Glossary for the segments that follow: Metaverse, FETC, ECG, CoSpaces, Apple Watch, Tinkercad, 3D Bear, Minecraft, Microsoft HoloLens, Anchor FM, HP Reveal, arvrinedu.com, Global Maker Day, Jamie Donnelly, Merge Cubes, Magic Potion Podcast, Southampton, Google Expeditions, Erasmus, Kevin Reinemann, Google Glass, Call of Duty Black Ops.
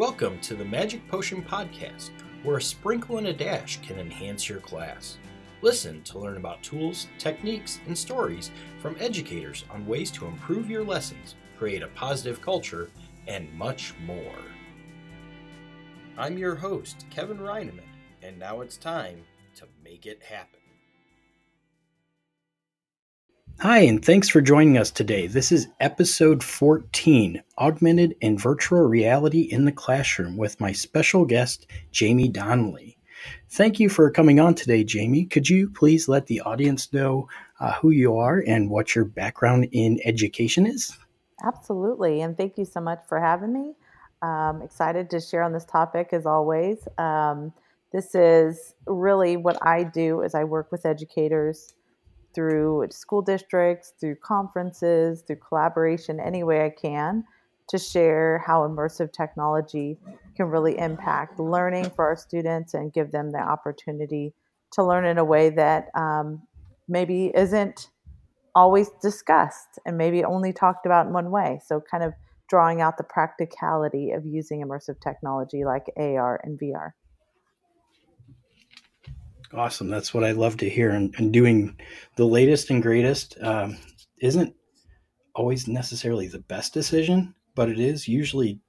Welcome to the Magic Potion Podcast, where a sprinkle and a dash can enhance your class. Listen to learn about tools, techniques, and stories from educators on ways to improve your lessons, create a positive culture, and much more. I'm your host, Kevin Reinemann, and now it's time to make it happen. Hi, and thanks for joining us today. This is episode 14, Augmented and Virtual Reality in the Classroom, with my special guest, Jamie Donnelly. Thank you for coming on today, Jamie. Could you please let the audience know who you are and what your background in education is? Absolutely, and thank you so much for having me. Excited to share on this topic as always. This is really what I do is I work with educators through school districts, through conferences, through collaboration, any way I can to share how immersive technology can really impact learning for our students and give them the opportunity to learn in a way that maybe isn't always discussed and maybe only talked about in one way. So kind of drawing out the practicality of using immersive technology like AR and VR. Awesome. That's what I love to hear. And doing the latest and greatest isn't always necessarily the best decision, but it is usually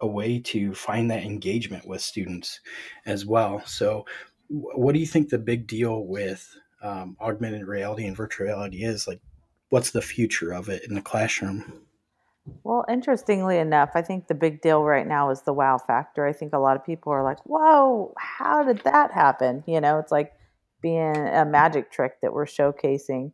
a way to find that engagement with students as well. So what do you think the big deal with augmented reality and virtual reality is? Like, what's the future of it in the classroom? Well, interestingly enough, I think the big deal right now is the wow factor. I think a lot of people are like, whoa, how did that happen? You know, it's like being a magic trick that we're showcasing,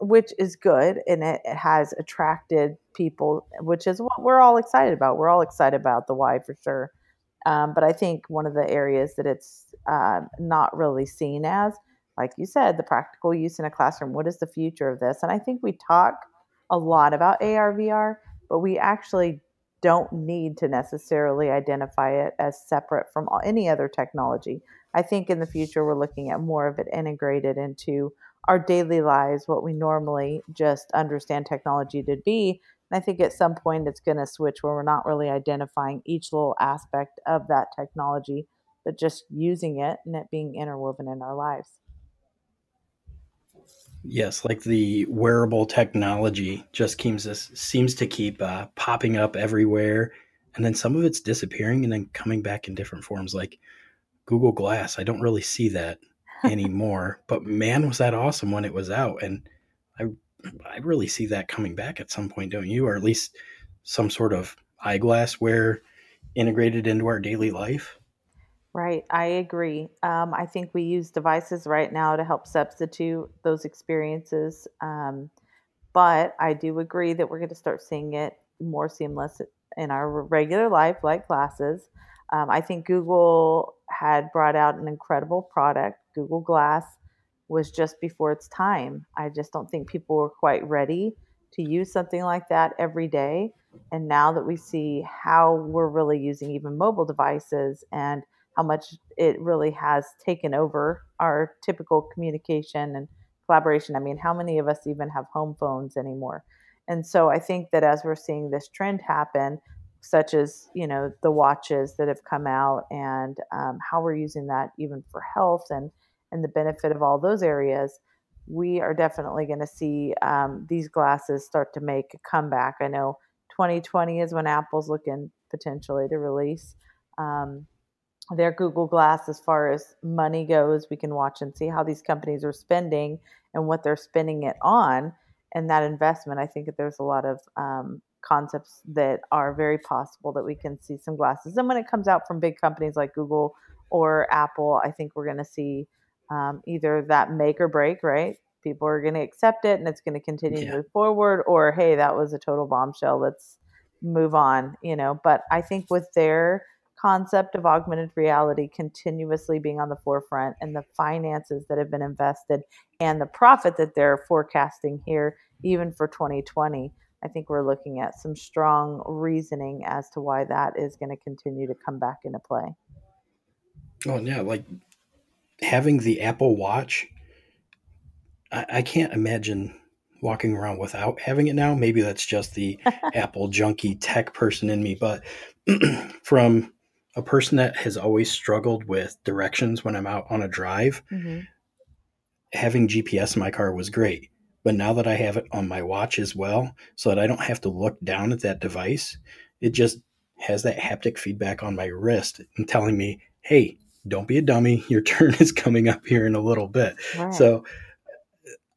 which is good. And it has attracted people, which is what we're all excited about. We're all excited about the why for sure. But I think one of the areas that it's not really seen as, like you said, the practical use in a classroom. What is the future of this? And I think we talk a lot about AR, VR, but we actually don't need to necessarily identify it as separate from any other technology. I think in the future, we're looking at more of it integrated into our daily lives, what we normally just understand technology to be. And I think at some point it's going to switch where we're not really identifying each little aspect of that technology, but just using it and it being interwoven in our lives. Yes, like the wearable technology just seems to keep popping up everywhere. And then some of it's disappearing and then coming back in different forms, like Google Glass. I don't really see that anymore, but man, was that awesome when it was out. And I really see that coming back at some point, don't you? Or at least some sort of eyeglass wear integrated into our daily life. Right. I agree. I think we use devices right now to help substitute those experiences. But I do agree that we're going to start seeing it more seamless in our regular life, like classes. I think Google had brought out an incredible product. Google Glass was just before its time. I just don't think people were quite ready to use something like that every day. And now that we see how we're really using even mobile devices and how much it really has taken over our typical communication and collaboration. I mean, how many of us even have home phones anymore? And so I think that as we're seeing this trend happen, such as, you know, the watches that have come out and how we're using that even for health and the benefit of all those areas, we are definitely going to see these glasses start to make a comeback. I know 2020 is when Apple's looking potentially to release their Google Glass. As far as money goes, we can watch and see how these companies are spending and what they're spending it on. And that investment, I think that there's a lot of concepts that are very possible that we can see some glasses. And when it comes out from big companies like Google or Apple, I think we're going to see either that make or break, right? People are going to accept it and it's going to continue to move forward, or, hey, that was a total bombshell. Let's move on, you know. But I think with their concept of augmented reality continuously being on the forefront and the finances that have been invested and the profit that they're forecasting here, even for 2020, I think we're looking at some strong reasoning as to why that is going to continue to come back into play. Oh yeah. Like having the Apple Watch, I can't imagine walking around without having it now. Maybe that's just the Apple junkie tech person in me, but from a person that has always struggled with directions when I'm out on a drive, mm-hmm. having GPS in my car was great. But now that I have it on my watch as well, so that I don't have to look down at that device, it just has that haptic feedback on my wrist and telling me, hey, don't be a dummy. Your turn is coming up here in a little bit. Wow. So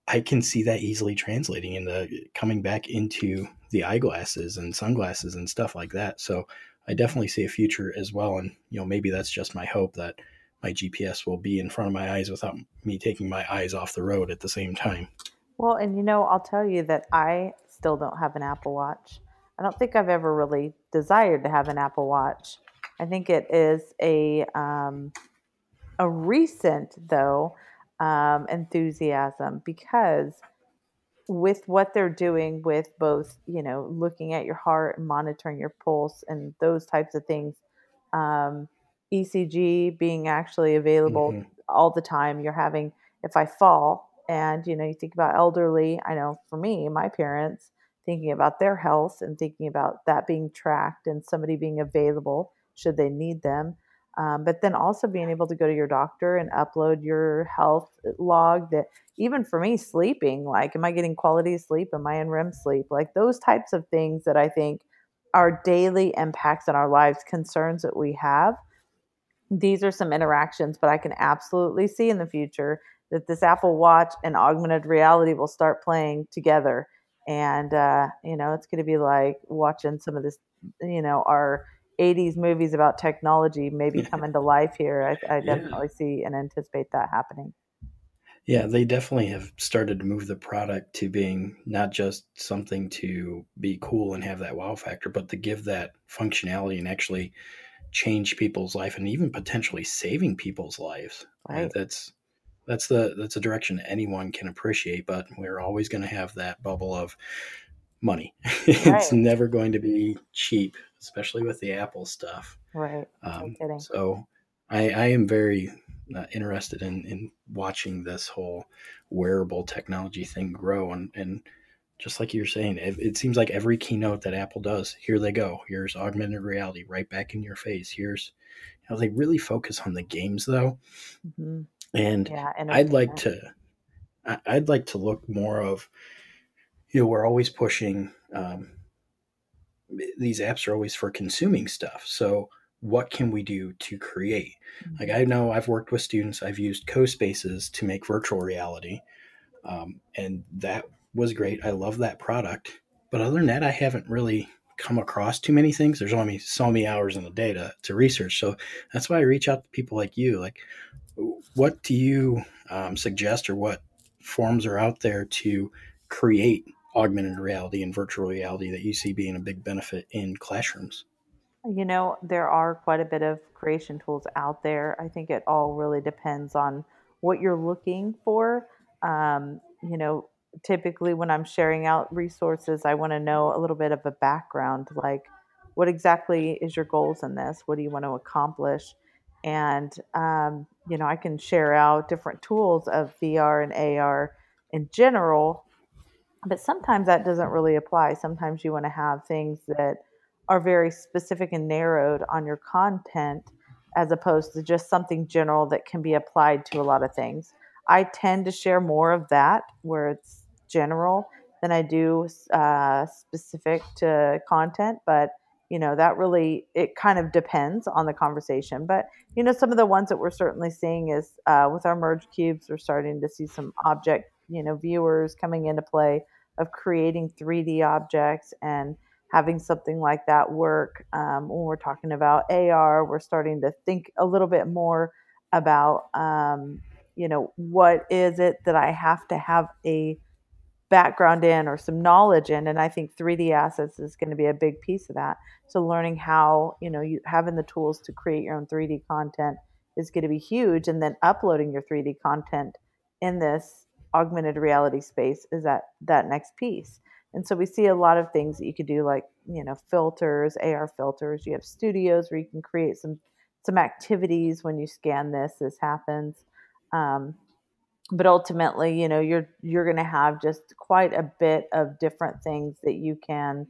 I can see that easily translating into coming back into the eyeglasses and sunglasses and stuff like that. So I definitely see a future as well. And, you know, maybe that's just my hope that my GPS will be in front of my eyes without me taking my eyes off the road at the same time. Well, and, you know, I'll tell you that I still don't have an Apple Watch. I don't think I've ever really desired to have an Apple Watch. I think it is a recent, though, enthusiasm, because with what they're doing with both, you know, looking at your heart and monitoring your pulse and those types of things, ECG being actually available mm-hmm. all the time. You're having, if I fall and, you know, you think about elderly, I know for me, my parents, thinking about their health and thinking about that being tracked and somebody being available should they need them. But then also being able to go to your doctor and upload your health log. That even for me, sleeping, like, am I getting quality sleep? Am I in REM sleep? Like those types of things that I think are daily impacts on our lives, concerns that we have. These are some interactions, but I can absolutely see in the future that this Apple Watch and augmented reality will start playing together. And, you know, it's going to be like watching some of this, you know, our 80s movies about technology maybe coming to life here. I definitely see and anticipate that happening. Yeah, they definitely have started to move the product to being not just something to be cool and have that wow factor, but to give that functionality and actually change people's life and even potentially saving people's lives. Right. That's a direction anyone can appreciate, but we're always going to have that bubble of money. It's never going to be cheap, especially with the Apple stuff. Right. So I am very interested in watching this whole wearable technology thing grow. And just like you're saying, it seems like every keynote that Apple does, here they go. Here's augmented reality right back in your face. Here's, you know, they really focus on the games though. Mm-hmm. And yeah, I'd like to look more of, you know, we're always pushing, these apps are always for consuming stuff. So what can we do to create? Mm-hmm. Like I know I've worked with students, I've used CoSpaces to make virtual reality. And that was great. I love that product, but other than that, I haven't really come across too many things. There's only so many hours in the day to research. So that's why I reach out to people like you, like, what do you suggest or what forms are out there to create augmented reality and virtual reality that you see being a big benefit in classrooms? You know, there are quite a bit of creation tools out there. I think it all really depends on what you're looking for. You know, typically when I'm sharing out resources, I want to know a little bit of a background, like what exactly is your goals in this? What do you want to accomplish? And, you know, I can share out different tools of VR and AR in general, but sometimes that doesn't really apply. Sometimes you want to have things that are very specific and narrowed on your content, as opposed to just something general that can be applied to a lot of things. I tend to share more of that where it's general than I do specific to content, but you know, that really, it kind of depends on the conversation. But, you know, some of the ones that we're certainly seeing is with our Merge Cubes, we're starting to see some object, you know, viewers coming into play of creating 3D objects and having something like that work. When we're talking about AR, we're starting to think a little bit more about, you know, what is it that I have to have a background in or some knowledge in. And I think 3D assets is going to be a big piece of that. So learning how, you know, you having the tools to create your own 3D content is going to be huge. And then uploading your 3D content in this augmented reality space is that next piece. And so we see a lot of things that you could do, like, you know, filters, AR filters. You have studios where you can create some activities when you scan this happens. But ultimately, you know, you're going to have just quite a bit of different things that you can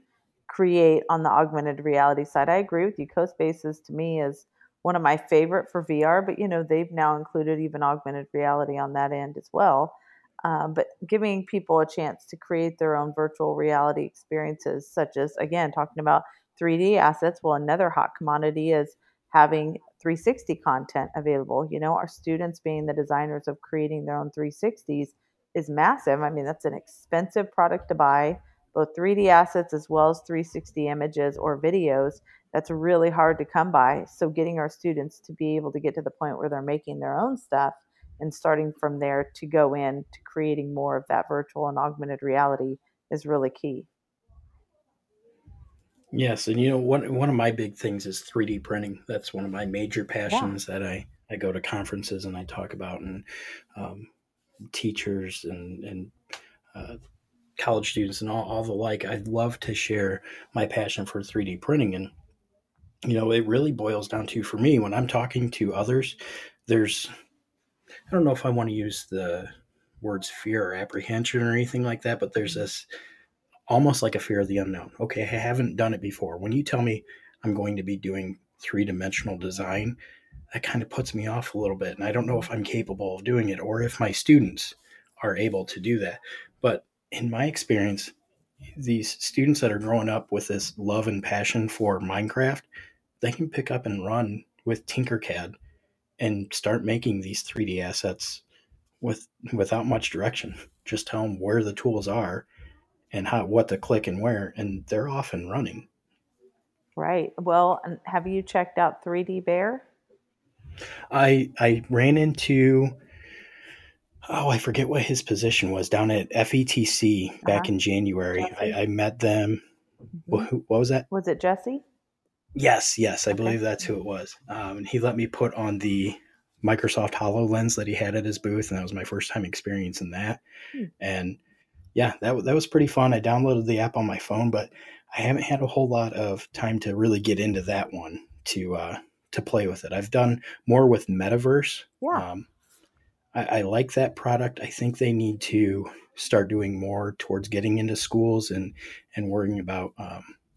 create on the augmented reality side. I agree with you. CoSpaces to me is one of my favorite for VR, but you know, they've now included even augmented reality on that end as well. But giving people a chance to create their own virtual reality experiences, such as, again, talking about 3D assets. Well, another hot commodity is having 360 content available. You know, our students being the designers of creating their own 360s is massive. I mean, that's an expensive product to buy, both 3D assets as well as 360 images or videos. That's really hard to come by. So getting our students to be able to get to the point where they're making their own stuff and starting from there to go in to creating more of that virtual and augmented reality is really key. Yes. And you know, one of my big things is 3D printing. That's one of my major passions that I go to conferences and I talk about, and teachers and college students and all the like. I'd love to share my passion for 3D printing. And, you know, it really boils down to, for me, when I'm talking to others, I don't know if I want to use the words fear or apprehension or anything like that, but there's this almost like a fear of the unknown. Okay, I haven't done it before. When you tell me I'm going to be doing three-dimensional design, that kind of puts me off a little bit. And I don't know if I'm capable of doing it or if my students are able to do that. But in my experience, these students that are growing up with this love and passion for Minecraft, they can pick up and run with Tinkercad and start making these 3D assets without much direction. Just tell them where the tools are and what to click and where, and they're off and running. Right. Well, have you checked out 3D Bear? I ran into, I forget what his position was, down at FETC back in January. I met them. Mm-hmm. What was that? Was it Jesse? Yes. I believe that's who it was. And he let me put on the Microsoft HoloLens that he had at his booth, and that was my first time experiencing that. And yeah, that was pretty fun. I downloaded the app on my phone, but I haven't had a whole lot of time to really get into that one to play with it. I've done more with Metaverse. Yeah. I like that product. I think they need to start doing more towards getting into schools and worrying about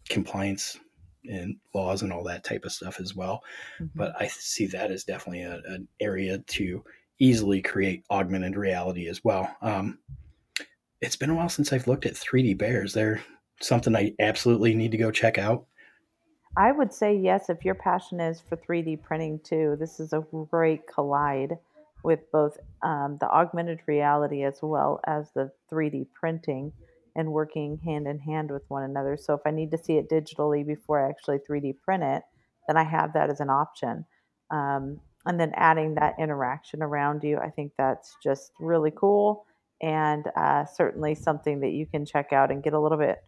compliance and laws and all that type of stuff as well. Mm-hmm. But I see that as definitely an area to easily create augmented reality as well. It's been a while since I've looked at 3D Bears. They're something I absolutely need to go check out. I would say yes, if your passion is for 3D printing too. This is a great collide with both the augmented reality as well as the 3D printing and working hand in hand with one another. So if I need to see it digitally before I actually 3D print it, then I have that as an option. And then adding that interaction around you, I think that's just really cool. And certainly something that you can check out and get a little bit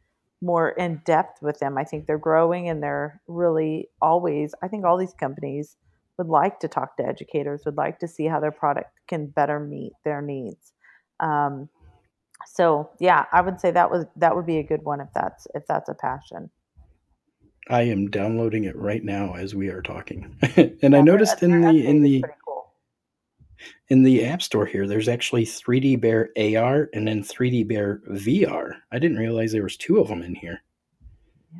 more in depth with them. I think they're growing, and they're really always, I think all these companies would like to talk to educators, would like to see how their product can better meet their needs. So yeah, I would say that would be a good one if that's a passion. I am downloading it right now as we are talking. And I noticed in the App Store here, there's actually 3D Bear AR and then 3D Bear VR. I didn't realize there was two of them in here.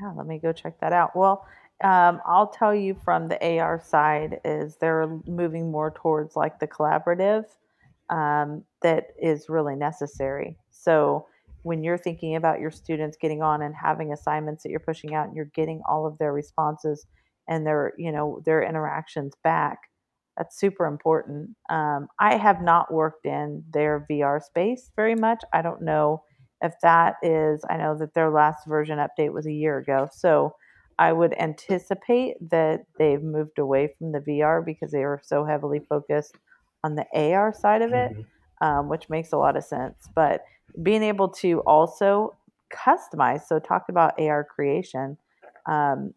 Yeah, let me go check that out. Well, I'll tell you from the AR side is they're moving more towards like the collaborative that is really necessary. So when you're thinking about your students getting on and having assignments that you're pushing out and you're getting all of their responses and their interactions back, that's super important. I have not worked in their VR space very much. I don't know if that is, I know that their last version update was a year ago. So I would anticipate that they've moved away from the VR because they are so heavily focused on the AR side of it, which makes a lot of sense. But being able to also customize, so talk about AR creation.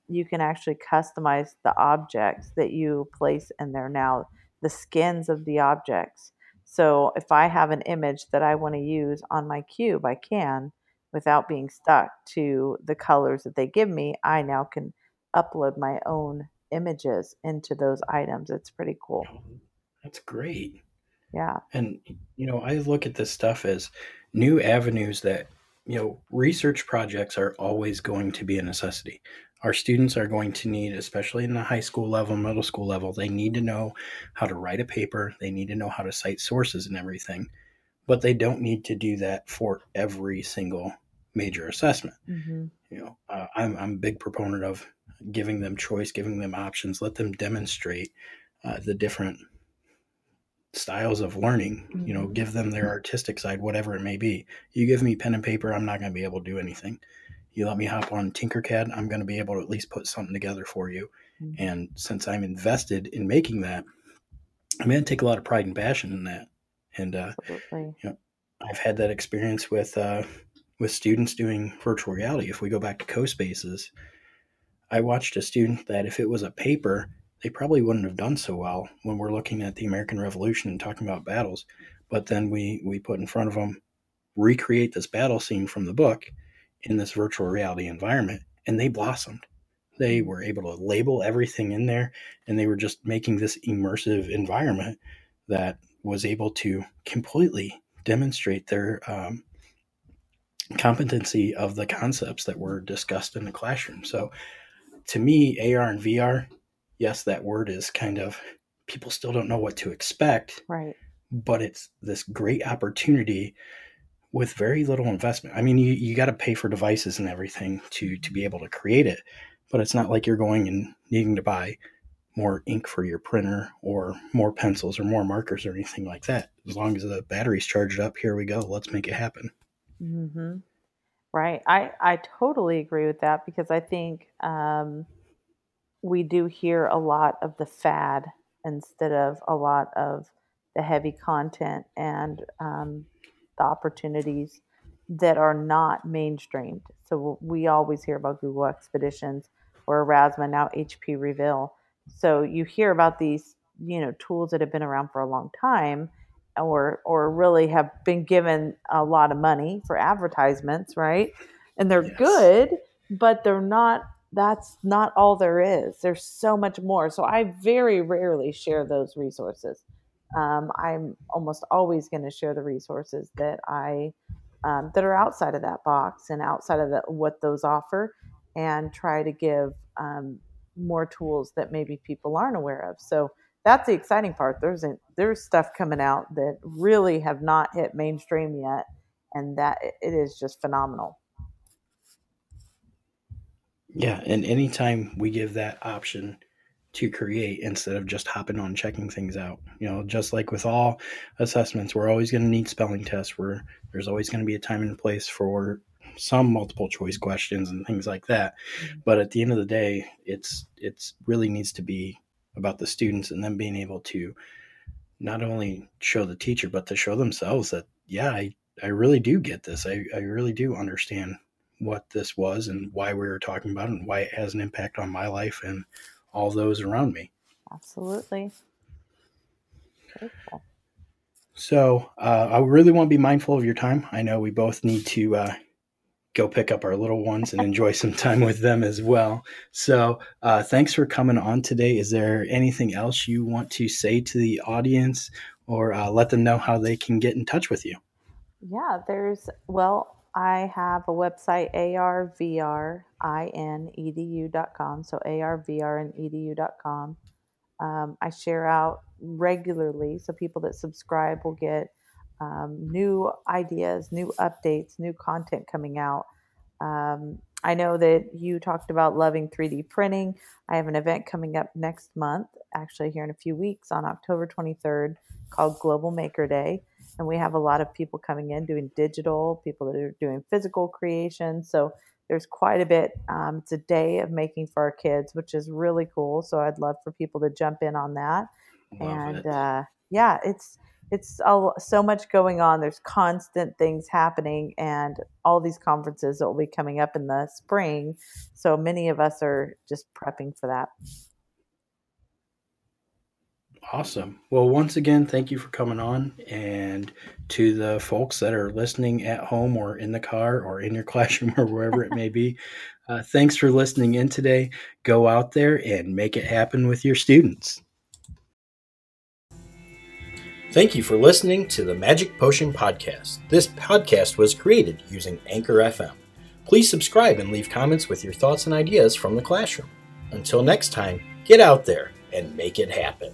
You can actually customize the objects that you place in there now, the skins of the objects. So if I have an image that I want to use on my cube, I can, without being stuck to the colors that they give me, I now can upload my own images into those items. It's pretty cool. That's great. Yeah. And, you know, I look at this stuff as new avenues that, you know, research projects are always going to be a necessity. Our students are going to need, especially in the high school level, middle school level, they need to know how to write a paper. They need to know how to cite sources and everything, but they don't need to do that for every single major assessment. Mm-hmm. You know, I'm a big proponent of giving them choice, giving them options, let them demonstrate the different styles of learning, mm-hmm. you know, give them their artistic side, whatever it may be. You give me pen and paper, I'm not going to be able to do anything. You let me hop on Tinkercad, I'm going to be able to at least put something together for you. Mm-hmm. And since I'm invested in making that, I'm going to take a lot of pride and passion in that. And, you know, I've had that experience with students doing virtual reality. If we go back to CoSpaces, I watched a student that if it was a paper, they probably wouldn't have done so well when we're looking at the American Revolution and talking about battles. But then we put in front of them, recreate this battle scene from the book in this virtual reality environment, and they blossomed. They were able to label everything in there, and they were just making this immersive environment that was able to completely demonstrate their competency of the concepts that were discussed in the classroom. So to me, AR and VR, yes, that word is kind of, people still don't know what to expect, right? But it's this great opportunity with very little investment. I mean, you got to pay for devices and everything to be able to create it, but it's not like you're going and needing to buy more ink for your printer or more pencils or more markers or anything like that. As long as the battery's charged up, here we go. Let's make it happen. Mm-hmm. Right. I totally agree with that, because I think we do hear a lot of the fad instead of a lot of the heavy content and the opportunities that are not mainstreamed. So we always hear about Google Expeditions or Erasmus, now HP Reveal. So you hear about these, you know, tools that have been around for a long time or really have been given a lot of money for advertisements, right? And they're yes. good, but they're not, that's not all there is. There's so much more. So I very rarely share those resources. I'm almost always going to share the resources that I that are outside of that box and outside of what those offer, and try to give more tools that maybe people aren't aware of. So that's the exciting part. There's stuff coming out that really have not hit mainstream yet, and that it is just phenomenal. Yeah, and anytime we give that option to create instead of just hopping on checking things out. You know, just like with all assessments, we're always going to need spelling tests, where there's always going to be a time and place for some multiple choice questions and things like that. Mm-hmm. But at the end of the day, it's really needs to be about the students and them being able to not only show the teacher, but to show themselves that, yeah, I really do get this. I really do understand what this was and why we were talking about it and why it has an impact on my life and all those around me. Absolutely. Cool. So I really want to be mindful of your time. I know we both need to go pick up our little ones and enjoy some time with them as well. So thanks for coming on today. Is there anything else you want to say to the audience, or let them know how they can get in touch with you? Yeah, I have a website, arvrinedu.com. So arvrinedu.com. I share out regularly, so people that subscribe will get new ideas, new updates, new content coming out. I know that you talked about loving 3D printing. I have an event coming up next month, actually here in a few weeks on October 23rd, called Global Maker Day. And we have a lot of people coming in doing digital, people that are doing physical creation. So there's quite a bit. It's a day of making for our kids, which is really cool. So I'd love for people to jump in on that. Yeah, it's so much going on. There's constant things happening, and all these conferences that will be coming up in the spring. So many of us are just prepping for that. Awesome. Well, once again, thank you for coming on. And to the folks that are listening at home or in the car or in your classroom or wherever it may be, thanks for listening in today. Go out there and make it happen with your students. Thank you for listening to the Magic Potion Podcast. This podcast was created using Anchor FM. Please subscribe and leave comments with your thoughts and ideas from the classroom. Until next time, get out there and make it happen.